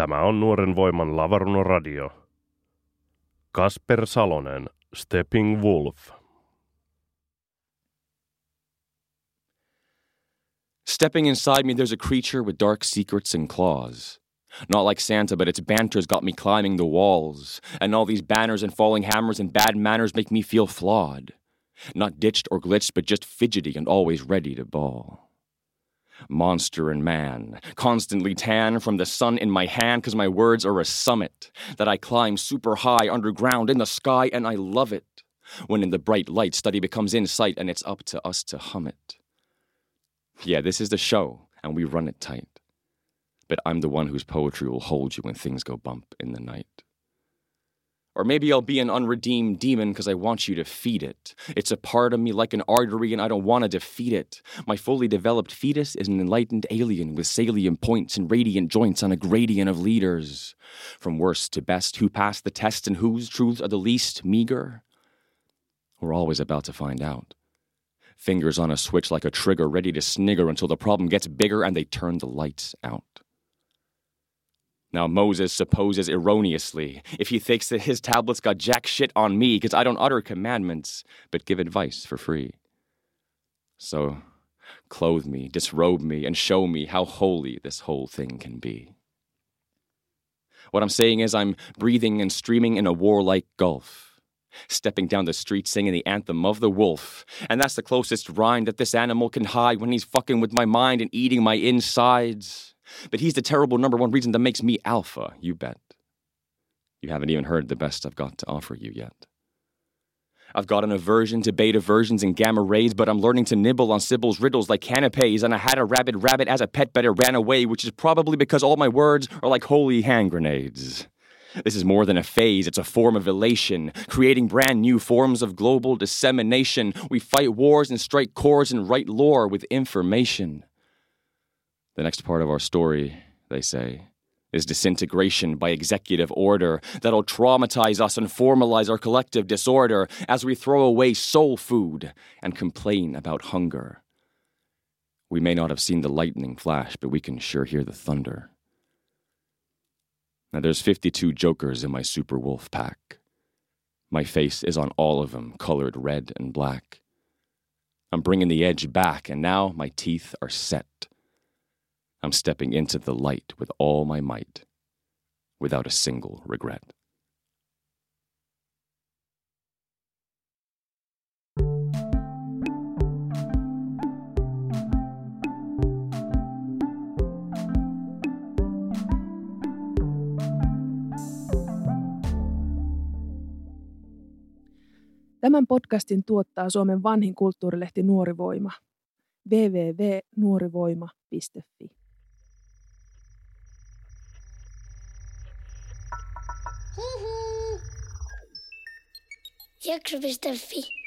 Tämä on Nuoren Voiman Lavaruno Radio. Kasper Salonen, Stepping Wolf. Stepping inside me, there's a creature with dark secrets and claws. Not like Santa, but its banter's got me climbing the walls, and all these banners and falling hammers and bad manners make me feel flawed. Not ditched or glitched, but just fidgety and always ready to bawl. Monster and man, constantly tan from the sun in my hand, 'cause my words are a summit that I climb super high, underground, in the sky, and I love it. When in the bright light, study becomes insight, and it's up to us to hum it. Yeah, this is the show, and we run it tight. But I'm the one whose poetry will hold you when things go bump in the night. Or maybe I'll be an unredeemed demon because I want you to feed it. It's a part of me like an artery and I don't want to defeat it. My fully developed fetus is an enlightened alien with salient points and radiant joints on a gradient of leaders. From worst to best, who passed the test and whose truths are the least meager? We're always about to find out. Fingers on a switch like a trigger, ready to snigger until the problem gets bigger and they turn the lights out. Now Moses supposes erroneously, if he thinks that his tablets got jack shit on me, because I don't utter commandments, but give advice for free. So, clothe me, disrobe me, and show me how holy this whole thing can be. What I'm saying is I'm breathing and streaming in a warlike gulf, stepping down the street singing the anthem of the wolf, and that's the closest rhyme that this animal can hide when he's fucking with my mind and eating my insides. But he's the terrible number one reason that makes me alpha, you bet. You haven't even heard the best I've got to offer you yet. I've got an aversion to beta versions and gamma rays, but I'm learning to nibble on Sybil's riddles like canapes, and I had a rabbit as a pet, but it ran away, which is probably because all my words are like holy hand grenades. This is more than a phase, it's a form of elation, creating brand new forms of global dissemination. We fight wars and strike chords and write lore with information. The next part of our story, they say, is disintegration by executive order that'll traumatize us and formalize our collective disorder as we throw away soul food and complain about hunger. We may not have seen the lightning flash, but we can sure hear the thunder. Now there's 52 jokers in my super wolf pack. My face is on all of them, colored red and black. I'm bringing the edge back, and now my teeth are set. I'm stepping into the light with all my might, without a single regret. Tämän podcastin tuottaa Suomen vanhin kulttuurilehti Nuori Voima. www.nuorivoima.fi Jakso.fi